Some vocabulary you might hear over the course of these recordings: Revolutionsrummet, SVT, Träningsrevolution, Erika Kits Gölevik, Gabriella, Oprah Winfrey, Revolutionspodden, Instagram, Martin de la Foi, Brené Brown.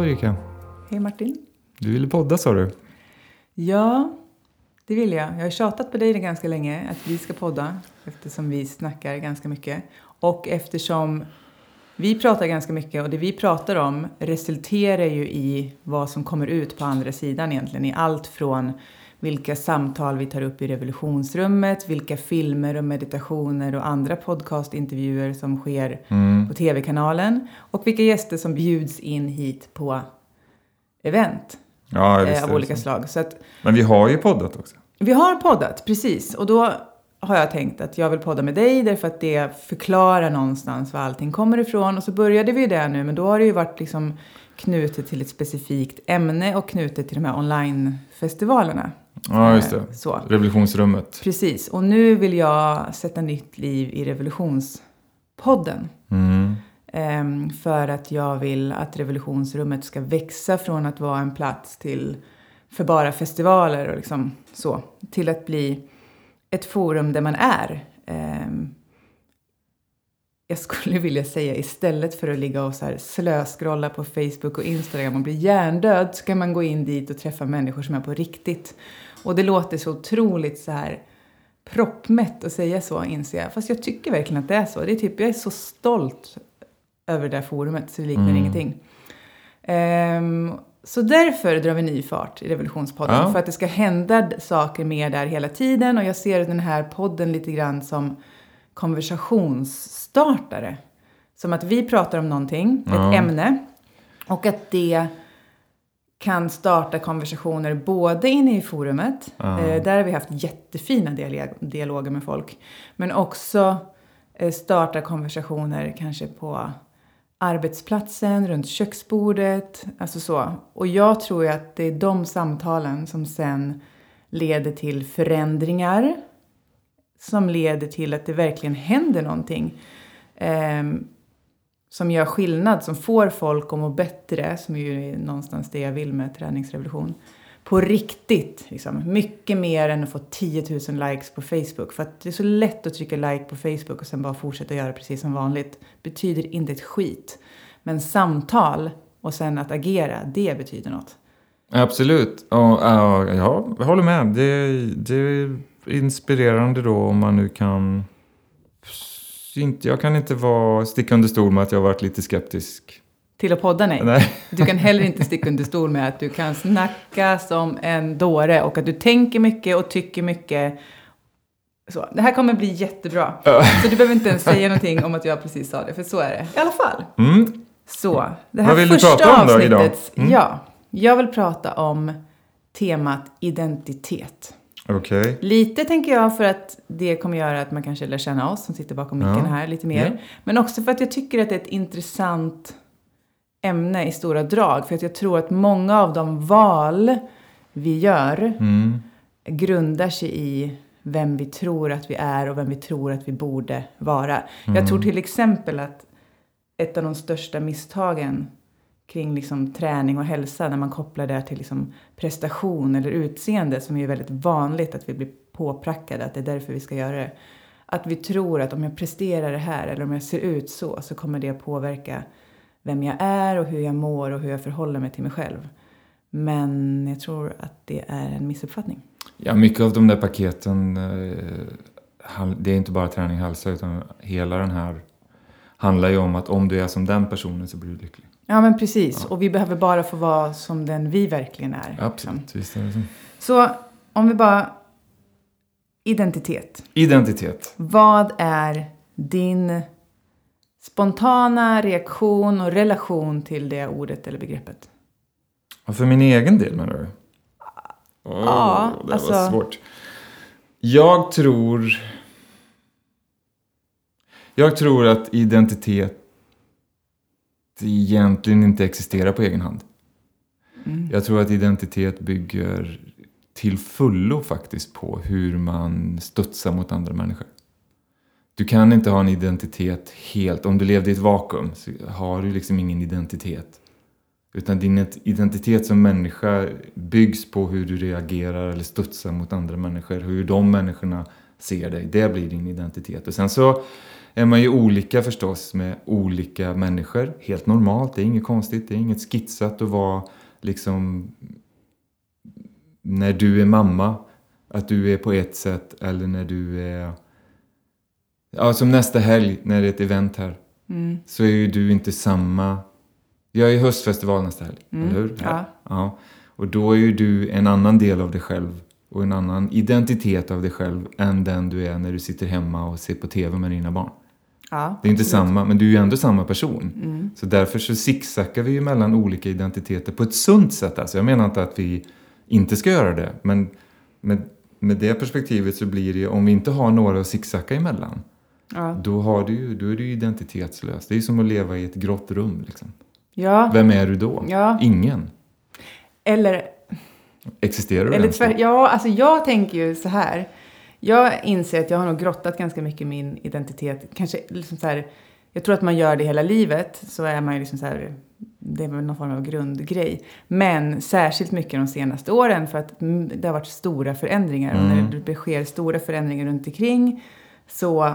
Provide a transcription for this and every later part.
Ulrika. Hej Martin. Du ville podda, sa du. Ja, det vill jag. Jag har tjatat på dig ganska länge att vi ska podda. Eftersom vi snackar ganska mycket. Och eftersom vi pratar ganska mycket. Och det vi pratar om resulterar ju i vad som kommer ut på andra sidan egentligen. I allt från vilka samtal vi tar upp i revolutionsrummet. Vilka filmer och meditationer och andra podcastintervjuer som sker på tv-kanalen. Och vilka gäster som bjuds in hit på event av olika slag. Så att, men vi har ju poddat också. Vi har poddat, precis. Och då har jag tänkt att jag vill podda med dig därför att det förklarar någonstans var allting kommer ifrån. Och så började vi ju där nu, men då har det ju varit liksom knutet till ett specifikt ämne och knutet till de här online-festivalerna. Ja, just det. Så. Revolutionsrummet. Precis, och nu vill jag sätta nytt liv i revolutionspodden. Mm. För att jag vill att revolutionsrummet ska växa från att vara en plats till för bara festivaler och liksom så, till att bli ett forum där man är. Jag skulle vilja säga, istället för att ligga och så här slöskrolla på Facebook och Instagram och bli hjärndöd, så kan man gå in dit och träffa människor som är på riktigt. Och det låter så otroligt så här proppmätt att säga så, inser jag. Fast jag tycker verkligen att det är så. Det är typ, jag är så stolt över det där forumet, så det liknar ingenting. Så därför drar vi ny fart i Revolutionspodden. Ja. För att det ska hända saker mer där hela tiden. Och jag ser den här podden lite grann som konversationsstartare. Som att vi pratar om någonting, ett ämne. Och att det kan starta konversationer både inne i forumet. Där har vi haft jättefina dialoger med folk. Men också starta konversationer kanske på arbetsplatsen, runt köksbordet, alltså så. Och jag tror ju att det är de samtalen som sen leder till förändringar, som leder till att det verkligen händer någonting som gör skillnad, som får folk att må bättre, som är ju någonstans det jag vill med träningsrevolution. På riktigt, liksom. Mycket mer än att få 10 000 likes på Facebook. För att det är så lätt att trycka like på Facebook och sen bara fortsätta göra precis som vanligt. Betyder inte ett skit. Men samtal och sen att agera, det betyder något. Absolut. Ja, jag håller med. Det är inspirerande då om man nu kan... Jag kan inte sticka under stol med att jag har varit lite skeptisk. Till att podda, nej. Du kan heller inte sticka under stol med att du kan snacka som en dåre. Och att du tänker mycket och tycker mycket. Så, det här kommer bli jättebra. Så du behöver inte ens säga någonting om att jag precis sa det. För så är det. I alla fall. Mm. Så, det här första avsnittet. Ja, jag vill prata om temat identitet. Okay. Lite tänker jag för att det kommer göra att man kanske lär känna oss som sitter bakom micken här lite mer. Yeah. Men också för att jag tycker att det är ett intressant ämne i stora drag. För att jag tror att många av de val vi gör grundar sig i vem vi tror att vi är och vem vi tror att vi borde vara. Jag tror till exempel att ett av de största misstagen kring liksom träning och hälsa, när man kopplar det till liksom prestation eller utseende, som är väldigt vanligt att vi blir påprackade, att det är därför vi ska göra det. Att vi tror att om jag presterar det här eller om jag ser ut så, så kommer det påverka vem jag är och hur jag mår och hur jag förhåller mig till mig själv. Men jag tror att det är en missuppfattning. Ja, mycket av de där paketen, det är inte bara träning och hälsa, utan hela den här handlar ju om att om du är som den personen så blir du lycklig. Ja, men precis. Ja. Och vi behöver bara få vara som den vi verkligen är. Absolut, visst är det så. Så om vi bara... Identitet. Vad är din... spontana reaktion och relation till det ordet eller begreppet? Och för min egen del menar du? Ja, det alltså... var svårt. Jag tror att identitet egentligen inte existerar på egen hand. Jag tror att identitet bygger till fullo faktiskt på hur man studsar mot andra människor. Du kan inte ha en identitet helt. Om du levde i ett vakuum så har du liksom ingen identitet. Utan din identitet som människa byggs på hur du reagerar eller studsar mot andra människor. Hur de människorna ser dig. Det blir din identitet. Och sen så är man ju olika förstås med olika människor. Helt normalt, det är inget konstigt, det är inget skitsat att vara liksom... När du är mamma, att du är på ett sätt, eller när du är... Ja, som nästa helg när det är ett event här. Mm. Så är ju du inte samma... Jag är höstfestival nästa helg, eller hur? Ja. Ja. Och då är ju du en annan del av dig själv. Och en annan identitet av dig själv än den du är när du sitter hemma och ser på tv med dina barn. Ja, det är inte samma, men du är ju ändå samma person. Mm. Så därför så zigzaggar vi ju mellan olika identiteter på ett sunt sätt. Alltså jag menar inte att vi inte ska göra det. Men med det perspektivet så blir det, om vi inte har några att zigzacka emellan. Ja. Då är du identitetslös. Det är ju som att leva i ett grått rum liksom. Ja. Vem är du då? Ja. Ingen. Eller... Existerar du ens? Ja, alltså jag tänker ju så här. Jag inser att jag har nog grottat ganska mycket min identitet. Kanske liksom så här, jag tror att man gör det hela livet. Så är man ju liksom så här, det är väl någon form av grundgrej. Men särskilt mycket de senaste åren för att det har varit stora förändringar. Mm. Och när det sker stora förändringar runt omkring så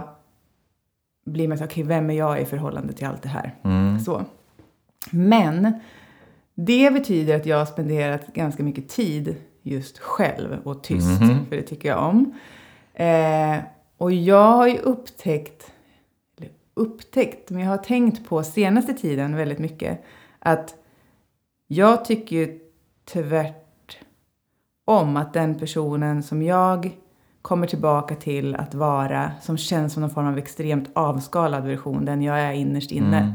blir man så okej, vem är jag i förhållande till allt det här? Mm. Så. Men... Det betyder att jag har spenderat ganska mycket tid just själv och tyst. Mm-hmm. För det tycker jag om. Och jag har ju upptäckt, men jag har tänkt på senaste tiden väldigt mycket. Att jag tycker ju tvärt om att den personen som jag kommer tillbaka till att vara. Som känns som någon form av extremt avskalad version. Den jag är innerst inne. Mm.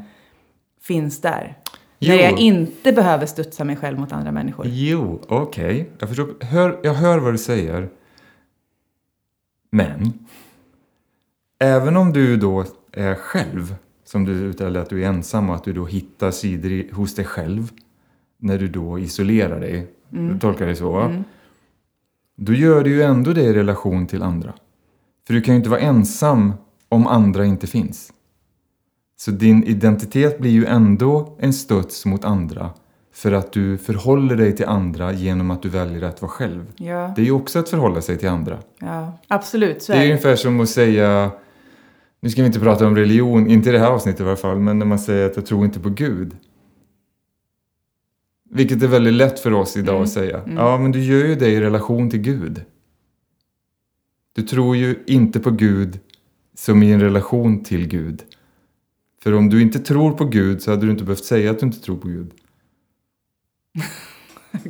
Finns där. Jo. När jag inte behöver studsa mig själv mot andra människor. Jo, okej. Jag förstår. Jag hör vad du säger. Men. Även om du då är själv. Som du uttalar att du är ensam. Och att du då hittar sidor hos dig själv. När du då isolerar dig. Mm. Du tolkar det så. Mm. Då gör du ju ändå det i relation till andra. För du kan ju inte vara ensam. Om andra inte finns. Så din identitet blir ju ändå en studs mot andra. För att du förhåller dig till andra genom att du väljer att vara själv. Ja. Det är ju också att förhålla sig till andra. Ja, absolut. Så det är ungefär som att säga... Nu ska vi inte prata om religion, inte i det här avsnittet i alla fall. Men när man säger att jag tror inte på Gud. Vilket är väldigt lätt för oss idag att säga. Mm. Ja, men du gör ju det i relation till Gud. Du tror ju inte på Gud som i en relation till Gud. För om du inte tror på Gud så hade du inte behövt säga att du inte tror på Gud.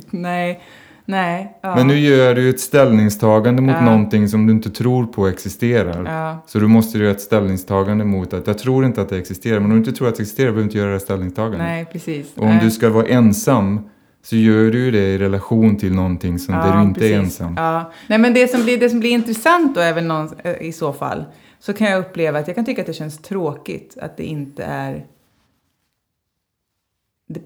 Nej. Ja. Men nu gör du ett ställningstagande mot någonting som du inte tror på existerar. Ja. Så du måste göra ett ställningstagande mot att jag tror inte att det existerar. Men om du inte tror att det existerar behöver du inte göra det ställningstagandet. Nej, precis. Och om du ska vara ensam så gör du det i relation till någonting som där du inte är ensam. Ja. Nej, men det som blir intressant då är väl någon, i så fall... Så kan jag uppleva att jag kan tycka att det känns tråkigt. Att det inte är...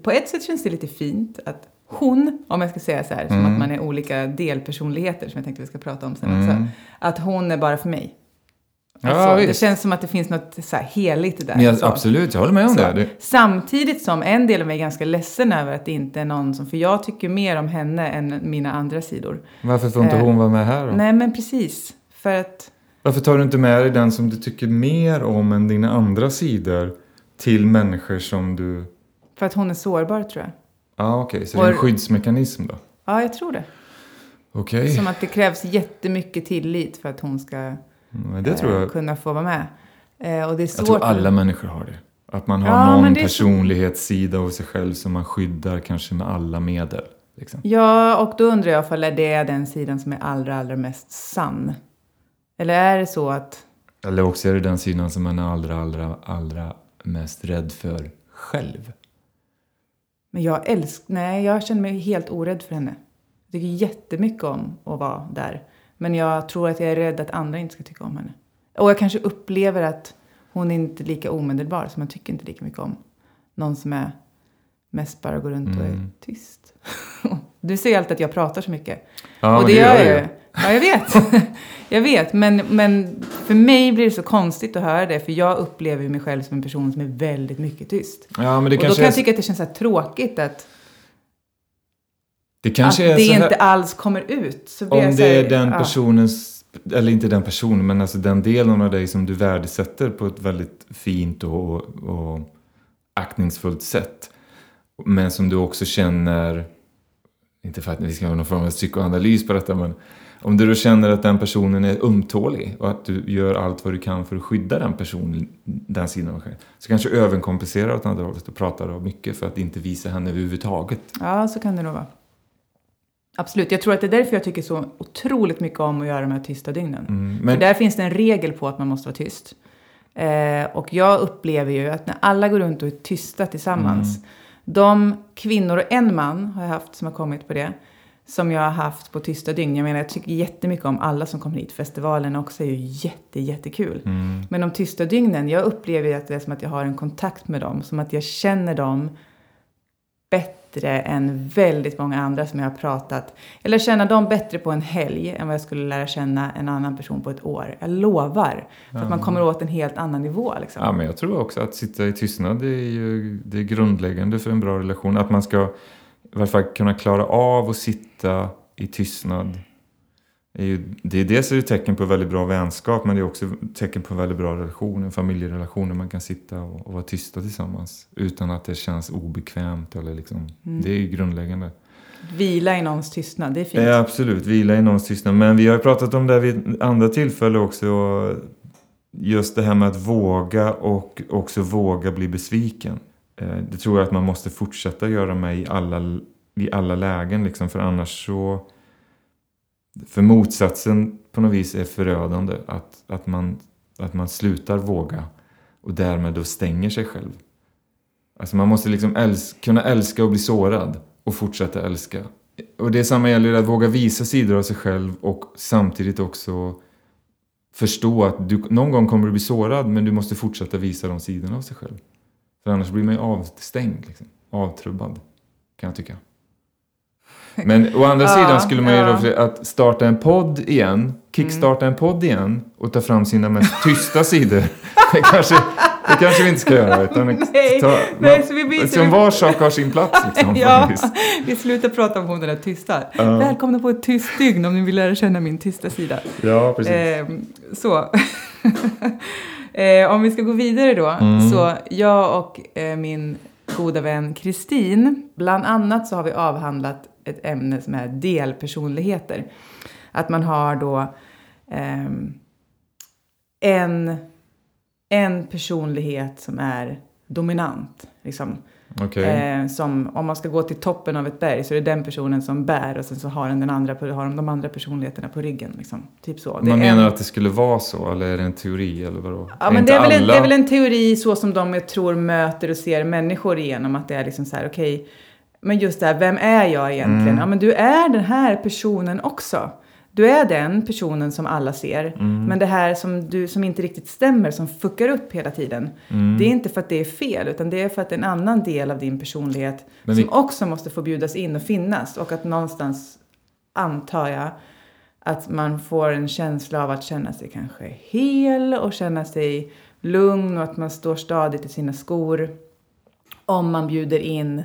På ett sätt känns det lite fint att hon, om jag ska säga så här. Som att man är olika delpersonligheter som jag tänkte vi ska prata om sen också. Att hon är bara för mig. Alltså, ja, det känns som att det finns något så här heligt där. Ja, absolut, jag håller med om så, det. Samtidigt som en del av mig är ganska ledsen över att det inte är någon som... För jag tycker mer om henne än mina andra sidor. Varför får inte hon vara med här då? Nej, men precis. För att... Varför tar du inte med dig den som du tycker mer om än dina andra sidor till människor som du... För att hon är sårbar, tror jag. Okej. Så det är en skyddsmekanism då? Ja, jag tror det. Okej. Som att det krävs jättemycket tillit för att hon ska kunna få vara med. Och det är svårt. Jag tror alla människor har det. Att man har någon personlighetssida av sig själv som man skyddar kanske med alla medel. Liksom. Ja, och då undrar jag om det är den sidan som är allra, allra mest sann. Eller är det så att... Eller också är det den sidan som man är allra, allra, allra mest rädd för själv. Men jag känner mig helt orädd för henne. Jag tycker jättemycket om att vara där. Men jag tror att jag är rädd att andra inte ska tycka om henne. Och jag kanske upplever att hon är inte lika omedelbar. Så man tycker inte lika mycket om någon som är mest bara går runt och är tyst. Du ser alltid att jag pratar så mycket. Ja, och det gör jag ju. Ja, jag vet. Men för mig blir det så konstigt att höra det. För jag upplever ju mig själv som en person som är väldigt mycket tyst. Ja, men det och kanske då kan jag tycka att det känns så här tråkigt att det, kanske att är det så här... inte alls kommer ut. Så om det är den personens eller inte den personen, men alltså den delen av dig som du värdesätter på ett väldigt fint och aktningsfullt sätt. Men som du också känner, inte för att vi ska ha någon form av psykoanalys på detta, men om du då känner att den personen är ömtålig och att du gör allt vad du kan för att skydda den personen, den sidan av dig, så kanske överkompensera åt andra hållet och pratar mycket för att inte visa henne överhuvudtaget. Ja, så kan det nog vara. Absolut, jag tror att det är därför jag tycker så otroligt mycket om att göra de här tysta dygnen. Men... för där finns det en regel på att man måste vara tyst. Och jag upplever ju att när alla går runt och är tysta tillsammans, de kvinnor och en man har jag haft som har kommit på det, som jag har haft på tysta dygn. Jag menar, jag tycker jättemycket om alla som kommer hit. Festivalen också är ju jättekul. Men de tysta dygnen, jag upplever ju att det är som att jag har en kontakt med dem. Som att jag känner dem bättre än väldigt många andra som jag har pratat. Eller känna dem bättre på en helg än vad jag skulle lära känna en annan person på ett år. Jag lovar. För att man kommer åt en helt annan nivå. Liksom. Ja, men jag tror också att sitta i tystnad det är grundläggande för en bra relation. Att man ska... i varje fall kunna klara av att sitta i tystnad. Det är dels är det tecken på väldigt bra vänskap, men det är också tecken på väldigt bra relationer, familjerelationer. Man kan sitta och vara tysta tillsammans utan att det känns obekvämt. Eller liksom. Det är ju grundläggande. Vila i någons tystnad, det är fint. Ja, absolut, vila i någons tystnad. Men vi har ju pratat om det vid andra tillfällen också. Just det här med att våga och också våga bli besviken. Det tror jag att man måste fortsätta göra med i alla lägen. Liksom, för annars så... för motsatsen på något vis är förödande. Att man slutar våga. Och därmed då stänger sig själv. Alltså man måste liksom kunna älska och bli sårad. Och fortsätta älska. Och det samma gäller att våga visa sidor av sig själv. Och samtidigt också förstå att du någon gång kommer att bli sårad. Men du måste fortsätta visa de sidorna av sig själv. För annars blir man ju avstängd, liksom. Avtrubbad, kan jag tycka. Men å andra sidan skulle man ju då att starta en podd igen, kickstarta en podd igen och ta fram sina mest tysta sidor. Det kanske vi inte ska göra. Utan så vi byter. Som var sak har sin plats. Liksom, ja, vi slutar prata om den här tysta. Välkomna på ett tyst dygn om ni vill lära känna min tysta sida. Ja, precis. Så... om vi ska gå vidare då, så jag och min goda vän Kristin, bland annat så har vi avhandlat ett ämne som är delpersonligheter. Att man har då en personlighet som är dominant. Liksom. Okay. Som om man ska gå till toppen av ett berg så är det den personen som bär och sen så har de andra personligheterna på ryggen. Liksom. Typ så. Man menar att det skulle vara så, eller är det en teori? Eller vadå? Ja, men det är väl en teori så som de jag tror möter och ser människor igenom. Att det är liksom så här, okej, men just det här, vem är jag egentligen? Ja, men du är den här personen också. Du är den personen som alla ser. Men det här som inte riktigt stämmer. Som fuckar upp hela tiden. Det är inte för att det är fel. Utan det är för att en annan del av din personlighet. Som också måste få bjudas in och finnas. Och att någonstans antar jag. Att man får en känsla av att känna sig kanske hel. Och känna sig lugn. Och att man står stadigt i sina skor. Om man bjuder in.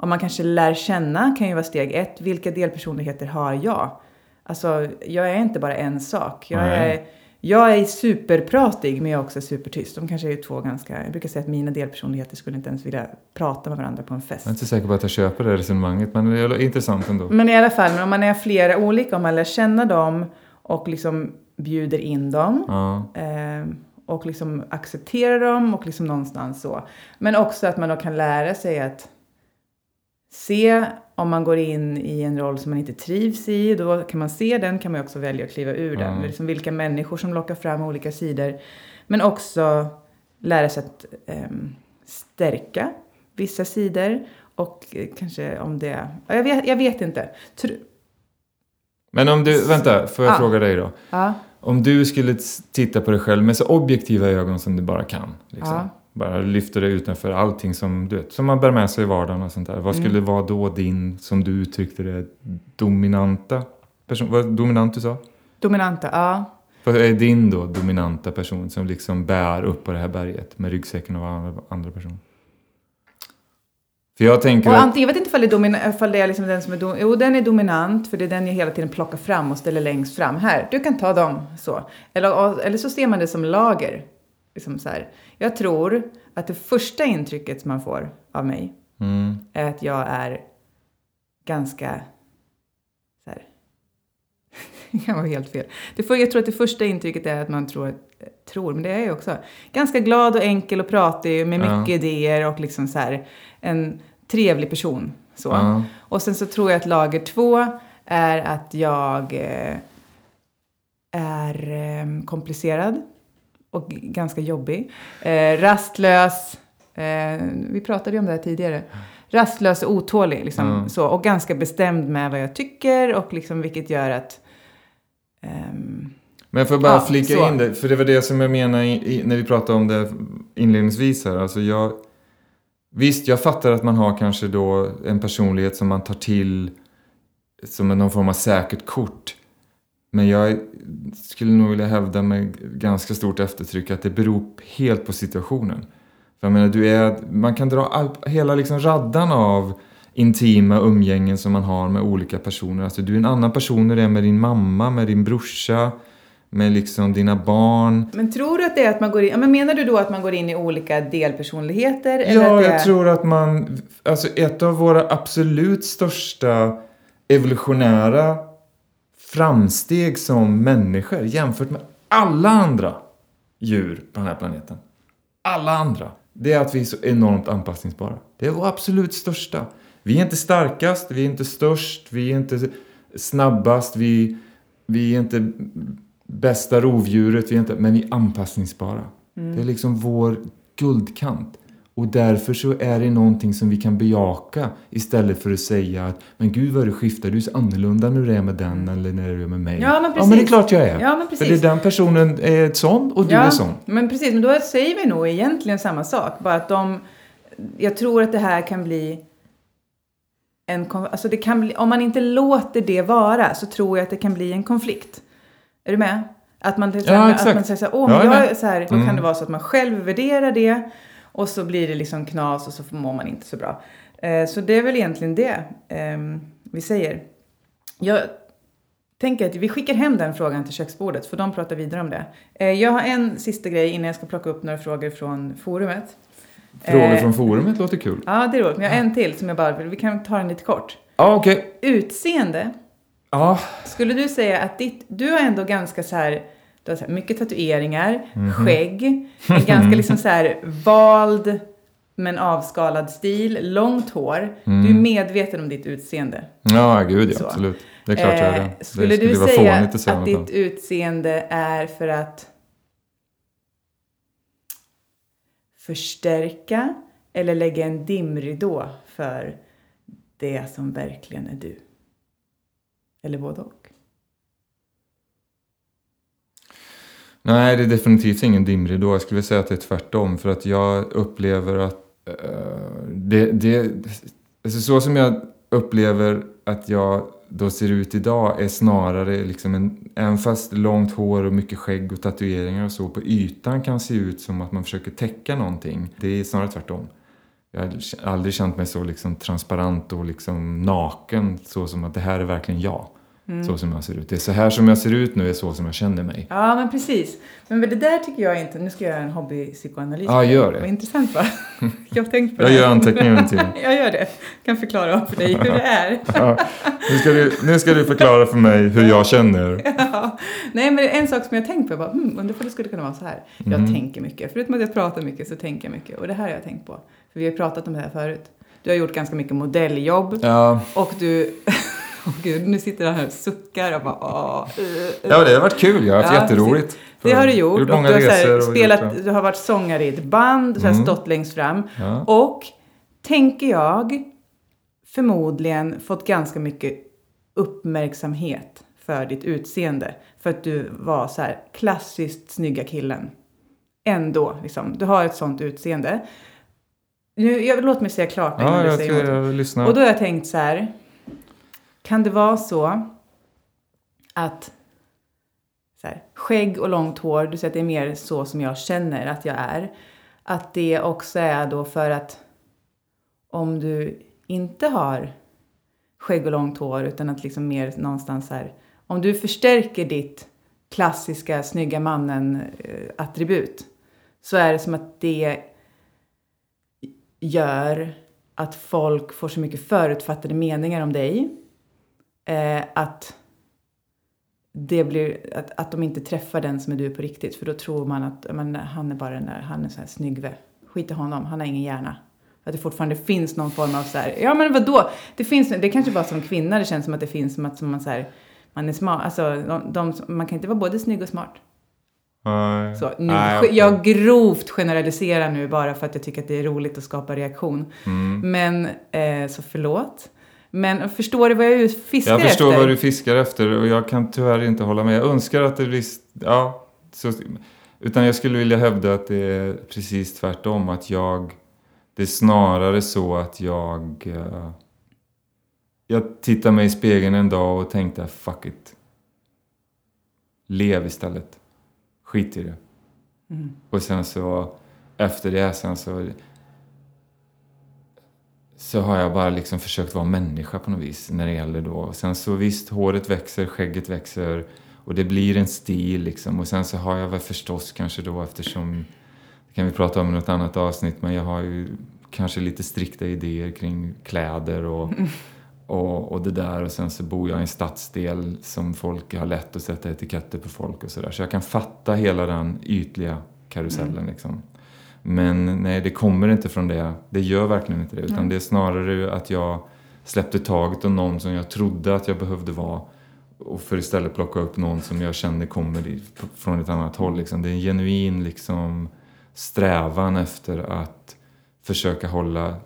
Om man kanske lär känna. Kan ju vara steg 1. Vilka delpersonligheter har jag? Alltså, jag är inte bara en sak. Jag är superpratig, men jag är också supertyst. De kanske är två ganska... jag brukar säga att mina delpersonligheter skulle inte ens vilja prata med varandra på en fest. Jag är inte säker på att jag köper det resonemanget, men det är intressant ändå. Men i alla fall, om man är flera olika, om man lär känna dem och liksom bjuder in dem... ja. Och liksom accepterar dem och liksom någonstans så. Men också att man då kan lära sig att se... om man går in i en roll som man inte trivs i, då kan man se den, kan man också välja att kliva ur den. Liksom vilka människor som lockar fram olika sidor. Men också lära sig att stärka vissa sidor. Och kanske om det... Jag vet inte. Men om du... vänta, får jag fråga dig då? Om du skulle titta på dig själv med så objektiva ögon som du bara kan. Liksom. Bara lyfter det utanför allting som du vet, som man bär med sig i vardagen och sånt där. Vad skulle vara då din, som du uttryckte det, dominanta person? Vad dominant du sa? Dominanta, ja. Vad är din då dominanta person som liksom bär upp på det här berget med ryggsäcken och andra person? För jag tänker... jag vet inte ifall det är liksom den som är dominant. Jo, den är dominant. För det är den jag hela tiden plockar fram och ställer längst fram. Här, du kan ta dem. Så. Eller så ser man det som lager. Liksom så här. Jag tror att det första intrycket man får av mig är att jag är ganska... Så här. Det kan vara helt fel. Jag tror att det första intrycket är att man tror, men det är jag också. Ganska glad och enkel och pratig med mycket idéer och liksom så här en trevlig person. Så. Och sen så tror jag att lager 2 är att jag är komplicerad och ganska jobbig. Rastlös. Vi pratade ju om det här tidigare. Rastlös och otålig liksom, så, och ganska bestämd med vad jag tycker och liksom, vilket gör att men för bara flika så in det, för det var det som jag menar när vi pratade om det inledningsvis här, alltså jag fattar att man har kanske då en personlighet som man tar till som någon form av säkert kort, men jag skulle nog vilja hävda med ganska stort eftertryck att det beror helt på situationen. För jag menar, man kan dra hela liksom raddan av intima umgängen som man har med olika personer. Alltså du är en annan person när det är med din mamma, med din brorsa, med liksom dina barn. Men tror du att det är att man går in... Men menar du då att man går in i olika delpersonligheter? Eller ja, jag tror att man... Alltså ett av våra absolut största evolutionära framsteg som människor jämfört med alla andra djur på den här planeten. Alla andra. Det är att vi är så enormt anpassningsbara. Det är vår absolut största. Vi är inte starkast, vi är inte störst, vi är inte snabbast, vi är inte bästa rovdjuret, vi är inte, men vi är anpassningsbara. Mm. Det är liksom vår guldkant. Och därför så är det någonting som vi kan bejaka istället för att säga att men gud vad du skiftar, du är så annorlunda när du är med den eller när du är med mig. Ja men precis. Ja men det är klart jag är. Ja, men precis. För det är den personen är sån och du är sån. Men precis, men då säger vi nog egentligen samma sak. Bara att jag tror att det här kan bli alltså det kan bli, om man inte låter det vara så tror jag att det kan bli en konflikt. Är du med? Att man säger så här, då kan det vara så att man själv värderar det. Och så blir det liksom knas och så mår man inte så bra. Så det är väl egentligen det vi säger. Jag tänker att vi skickar hem den frågan till köksbordet. För de pratar vidare om det. Jag har en sista grej innan jag ska plocka upp några frågor från forumet. Frågor från forumet låter kul. Ja, det är roligt. Men jag har en till som jag bara... Vi kan ta den lite kort. Ja, okej. Utseende. Ja. Skulle du säga att du har ändå ganska så här... mycket tatueringar, skägg, en ganska liksom så här vald men avskalad stil, långt hår. Du är medveten om ditt utseende. Ja, gud, ja, absolut. Det är klart jag är det. Skulle du säga att ditt utseende är för att förstärka eller lägga en dimridå för det som verkligen är du? Eller både och? Nej, det är definitivt ingen dimridå. Jag skulle säga att det är tvärtom. För att jag upplever att... alltså så som jag upplever att jag då ser ut idag är snarare liksom även fast långt hår och mycket skägg och tatueringar och så på ytan kan se ut som att man försöker täcka någonting. Det är snarare tvärtom. Jag har aldrig känt mig så liksom transparent och liksom naken. Så som att det här är verkligen jag. Så som jag ser ut. Det är så här som jag ser ut nu är så som jag känner mig. Ja, men precis. Men det där tycker jag inte... Nu ska jag göra en hobbypsykoanalys. Ja, gör det. Vad intressant, va? Jag har tänkt på det. Jag gör anteckningen till. Jag gör det. Jag kan förklara för dig hur det är. Ja. Nu ska du förklara för mig hur jag känner. Ja. Nej, men en sak som jag tänkt på. Jag bara, undrar om det skulle kunna vara så här. Jag tänker mycket. Förutom att jag pratar mycket så tänker jag mycket. Och det här har jag tänkt på. För vi har pratat om det här förut. Du har gjort ganska mycket modelljobb. Ja. Och du... Åh gud, nu sitter jag här och suckar och bara... Ja, det har varit kul. Jag har haft jätteroligt. Det har du gjort. Och du har, du har varit sångare i ett band. Du har stått längst fram. Ja. Och, tänker jag, förmodligen fått ganska mycket uppmärksamhet för ditt utseende. För att du var så här klassiskt snygga killen. Ändå, liksom. Du har ett sånt utseende. Låt mig säga klart. Ja, jag ska lyssna. Och då har jag tänkt så här... Kan det vara så att skägg och långt hår, du säger att det är mer så som jag känner att jag är. Att det också är då för att om du inte har skägg och långt hår, utan att liksom mer någonstans här, om du förstärker ditt klassiska snygga mannen attribut, så är det som att det gör att folk får så mycket förutfattade meningar om dig, att det blir att de inte träffar den som är du på riktigt, för då tror man att han är bara den där, han är så här snyggve, skit i honom, han har ingen hjärna. Att det fortfarande finns någon form av så här, ja men vadå? Det finns, det kanske bara som kvinna, det känns som att det finns som att som man så här, man är smart, alltså man kan inte vara både snygg och smart. Nej. Så nu, nej, jag grovt generaliserar nu bara för att jag tycker att det är roligt att skapa reaktion. Mm. Men så förlåt. Men förstår du vad jag fiskar efter? Jag förstår vad du fiskar efter, och jag kan tyvärr inte hålla med. Jag önskar att det visst, ja, så, utan jag skulle vilja hävda att det är precis tvärtom, att det är snarare så att jag tittade mig i spegeln en dag och tänkte, fuck it. Lev istället. Skit i det. Mm. Och sen så, efter det sen så har jag bara liksom försökt vara människa på något vis när det gäller då. Och sen så visst, håret växer, skägget växer och det blir en stil liksom. Och sen så har jag väl förstås kanske då, eftersom det kan vi prata om i något annat avsnitt, men jag har ju kanske lite strikta idéer kring kläder och det där. Och sen så bor jag i en stadsdel som folk har lätt att sätta etiketter på folk och sådär. Så jag kan fatta hela den ytliga karusellen liksom. Men nej, det kommer inte från det. Det gör verkligen inte det. Utan det är snarare att jag släppte taget om någon som jag trodde att jag behövde vara. Och för istället plocka upp någon som jag kände kommer från ett annat håll liksom. Det är en genuin liksom strävan efter att försöka hålla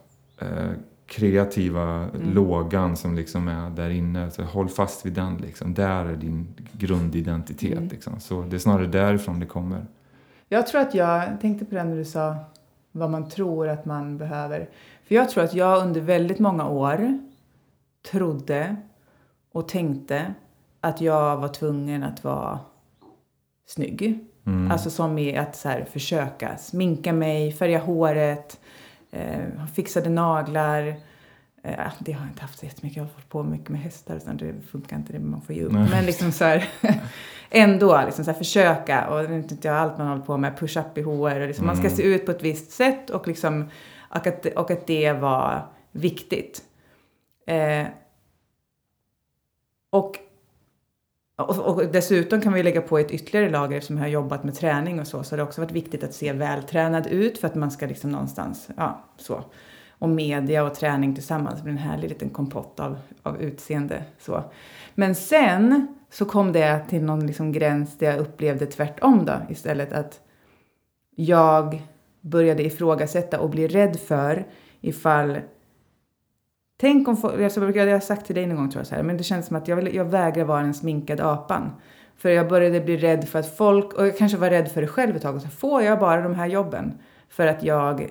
kreativa lågan som liksom är där inne. Så håll fast vid den liksom. Där är din grundidentitet liksom. Så det är snarare därifrån det kommer. Jag tror att jag tänkte på det när du sa vad man tror att man behöver. För jag tror att jag under väldigt många år trodde och tänkte att jag var tvungen att vara snygg. Mm. Alltså som i att så här, försöka sminka mig, färga håret, fixade naglar. Det har jag inte haft så jättemycket. Jag har fått på mycket med hästar och sånt. Det funkar inte, det man får ju upp. Nej. Men liksom så här, ändå liksom så här, försöka. Och inte allt man håller på med. Push up i hår. Och liksom, man ska se ut på ett visst sätt. Och, liksom, och att det var viktigt. Och dessutom kan vi lägga på ett ytterligare lager, eftersom jag har jobbat med träning och så. Så har det också varit viktigt att se vältränad ut. För att man ska liksom någonstans, ja så. Och media och träning tillsammans blir en härlig liten kompott av utseende. Så. Men sen så kom det till någon liksom gräns där jag upplevde tvärtom då. Istället att jag började ifrågasätta och bli rädd för ifall... Tänk om folk... Jag har sagt till dig någon gång tror jag så här. Men det känns som att jag vägrar vara en sminkad apan. För jag började bli rädd för att folk... Och jag kanske var rädd för det själv ett tag. Och så får jag bara de här jobben? För att jag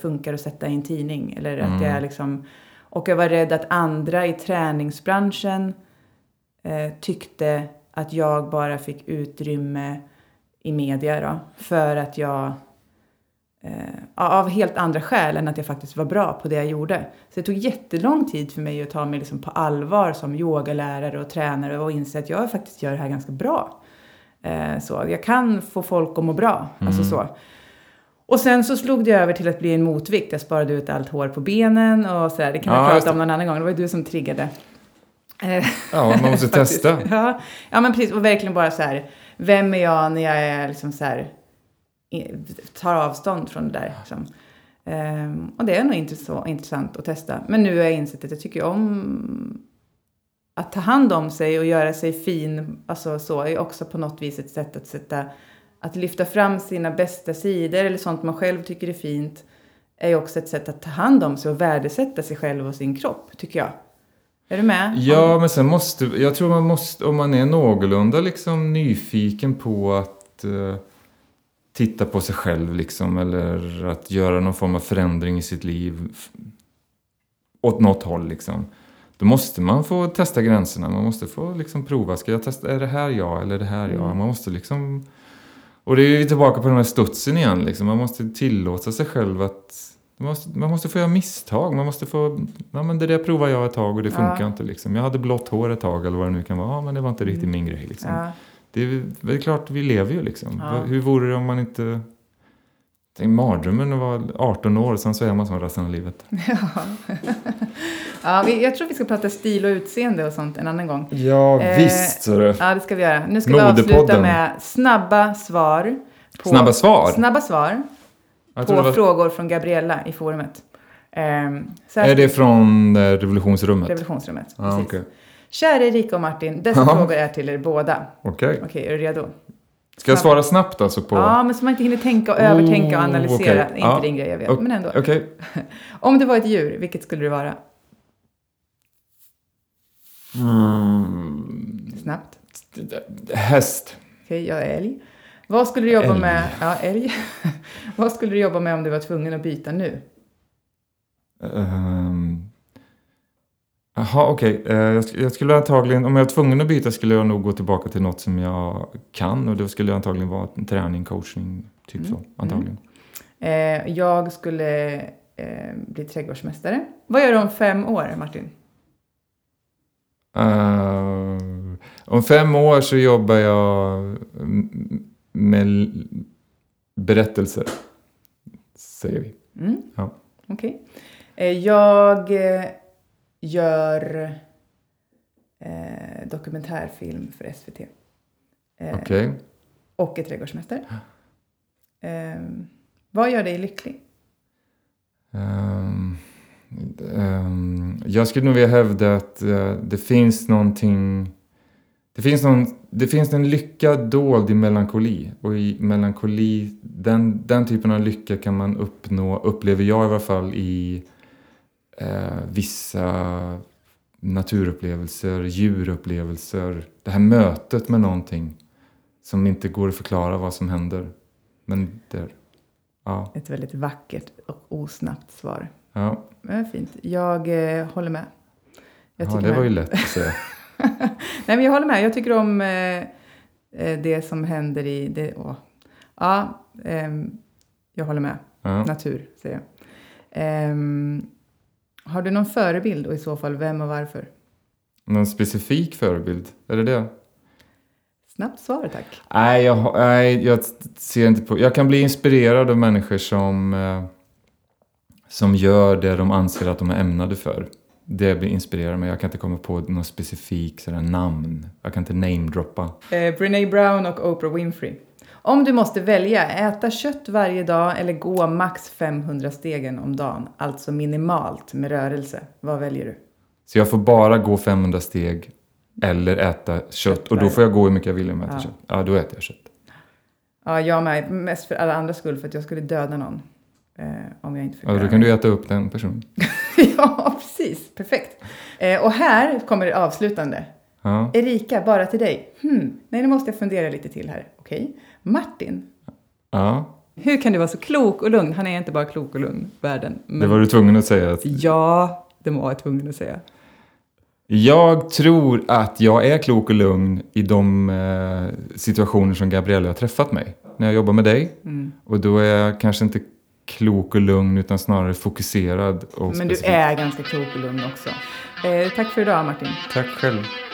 funkar att sätta i en tidning. Eller att jag liksom... Och jag var rädd att andra i träningsbranschen tyckte att jag bara fick utrymme i media då. För att jag... av helt andra skäl än att jag faktiskt var bra på det jag gjorde. Så det tog jättelång tid för mig att ta mig liksom på allvar som yogalärare och tränare. Och inse att jag faktiskt gör det här ganska bra. Så jag kan få folk att må bra. Alltså så... Och sen så slog det över till att bli en motvikt. Jag sparade ut allt hår på benen och sådär. Det kan jag prata om någon annan gång. Det var ju du som triggade. Ja, man måste testa. Ja, men precis. Och verkligen bara så här. Vem är jag när jag är liksom så här, tar avstånd från det där. Liksom. Och det är nog inte så intressant att testa. Men nu har jag insett att jag tycker om att ta hand om sig och göra sig fin. Alltså så är också på något vis ett sätt att sätta... Att lyfta fram sina bästa sidor eller sånt man själv tycker är fint är också ett sätt att ta hand om sig och värdesätta sig själv och sin kropp, tycker jag. Är du med? Ja, men sen jag tror man måste, om man är någorlunda liksom nyfiken på att titta på sig själv liksom, eller att göra någon form av förändring i sitt liv åt något håll liksom. Då måste man få testa gränserna, man måste få liksom prova, ska jag testa, är det här jag eller är det här jag? Man måste liksom... Och det är ju tillbaka på den här studsen igen. Liksom. Man måste tillåta sig själv att Man måste få göra misstag. Man måste få, ja, men det där provar jag ett tag och det funkar inte liksom. Jag hade blått hår ett tag eller vad det nu kan vara. Ja, men det var inte riktigt min grej liksom. Ja. Det är klart, vi lever ju liksom. Ja. Hur vore det om man inte... Tänk mardrömmen att vara 18 år, sen så är man som resten av livet. Ja. Jag tror vi ska prata stil och utseende och sånt en annan gång. Ja, visst. Ja, det ska vi göra. Nu ska Modepodden. Vi avsluta med snabba svar. På frågor från Gabriella i forumet. Är det från Revolutionsrummet? Ah, okay. Kära Erika och Martin, dessa frågor är till er båda. Okej, är du redo? Ska jag svara snabbt alltså på... Ja, men så man inte hinner tänka och övertänka och analysera. Okay. Inte din grej, jag vet. Men ändå. Okay. Om du var ett djur, vilket skulle du vara? Snabbt. Häst. Okej, jag är älg. Vad skulle du jobba med? Ja, älg. Vad skulle du jobba med om du var tvungen att byta nu? Jag skulle antagligen, om jag var tvungen att byta, skulle jag nog gå tillbaka till något som jag kan. Och då skulle jag antagligen vara träning, coachning, typ så. Antagligen. Jag skulle bli trädgårdsmästare. Vad gör du om 5 år, Martin? Om 5 år så jobbar jag med berättelser, säger vi. Ja. Okej. Jag gör dokumentärfilm för SVT. Okej. Och är trädgårdsmästare. Vad gör dig lycklig? Jag skulle nog vilja hävda att det finns någonting... Det finns en lycka dold i melankoli. Och i melankoli, den typen av lycka kan man uppnå, upplever jag i alla fall, i vissa naturupplevelser, djurupplevelser. Det här mötet med någonting som inte går att förklara vad som händer. Men ett väldigt vackert och osnabbt svar. Ja. Fint. Jag håller med. Det var ju lätt att säga. Nej, men jag håller med. Jag tycker om det som händer i det. Jag håller med. Ja. Natur, säger jag. Har du någon förebild, och i så fall vem och varför? Någon specifik förebild? Är det? Snabbt svar, tack. Nej, jag ser inte på. Jag kan bli inspirerad av människor som gör det de anser att de är ämnade för. Det inspirerar mig. Jag kan inte komma på något specifikt sådant namn. Jag kan inte namedroppa. Brené Brown och Oprah Winfrey. Om du måste välja, äta kött varje dag eller gå max 500 stegen om dagen. Alltså minimalt med rörelse. Vad väljer du? Så jag får bara gå 500 steg eller äta kött. Och då får jag gå hur mycket jag vill om jag äter kött. Ja, då äter jag kött. Ja, jag med. Mest för alla andra skull, för att jag skulle döda någon. Om jag inte förklarar. Ja, då kan du äta upp den personen. Ja, precis. Perfekt. Och här kommer det avslutande. Ja. Erika, bara till dig. Nej, nu måste jag fundera lite till här. Okej. Martin. Ja. Hur kan du vara så klok och lugn? Han är inte bara klok och lugn, världen. Men... Det var du tvungen att säga. Ja, det var jag tvungen att säga. Jag tror att jag är klok och lugn i de situationer som Gabriella har träffat mig. När jag jobbar med dig. Och då är jag kanske inte klok och lugn, utan snarare fokuserad och specifik. Men du är ganska klok och lugn också. Tack för idag, Martin. Tack själv.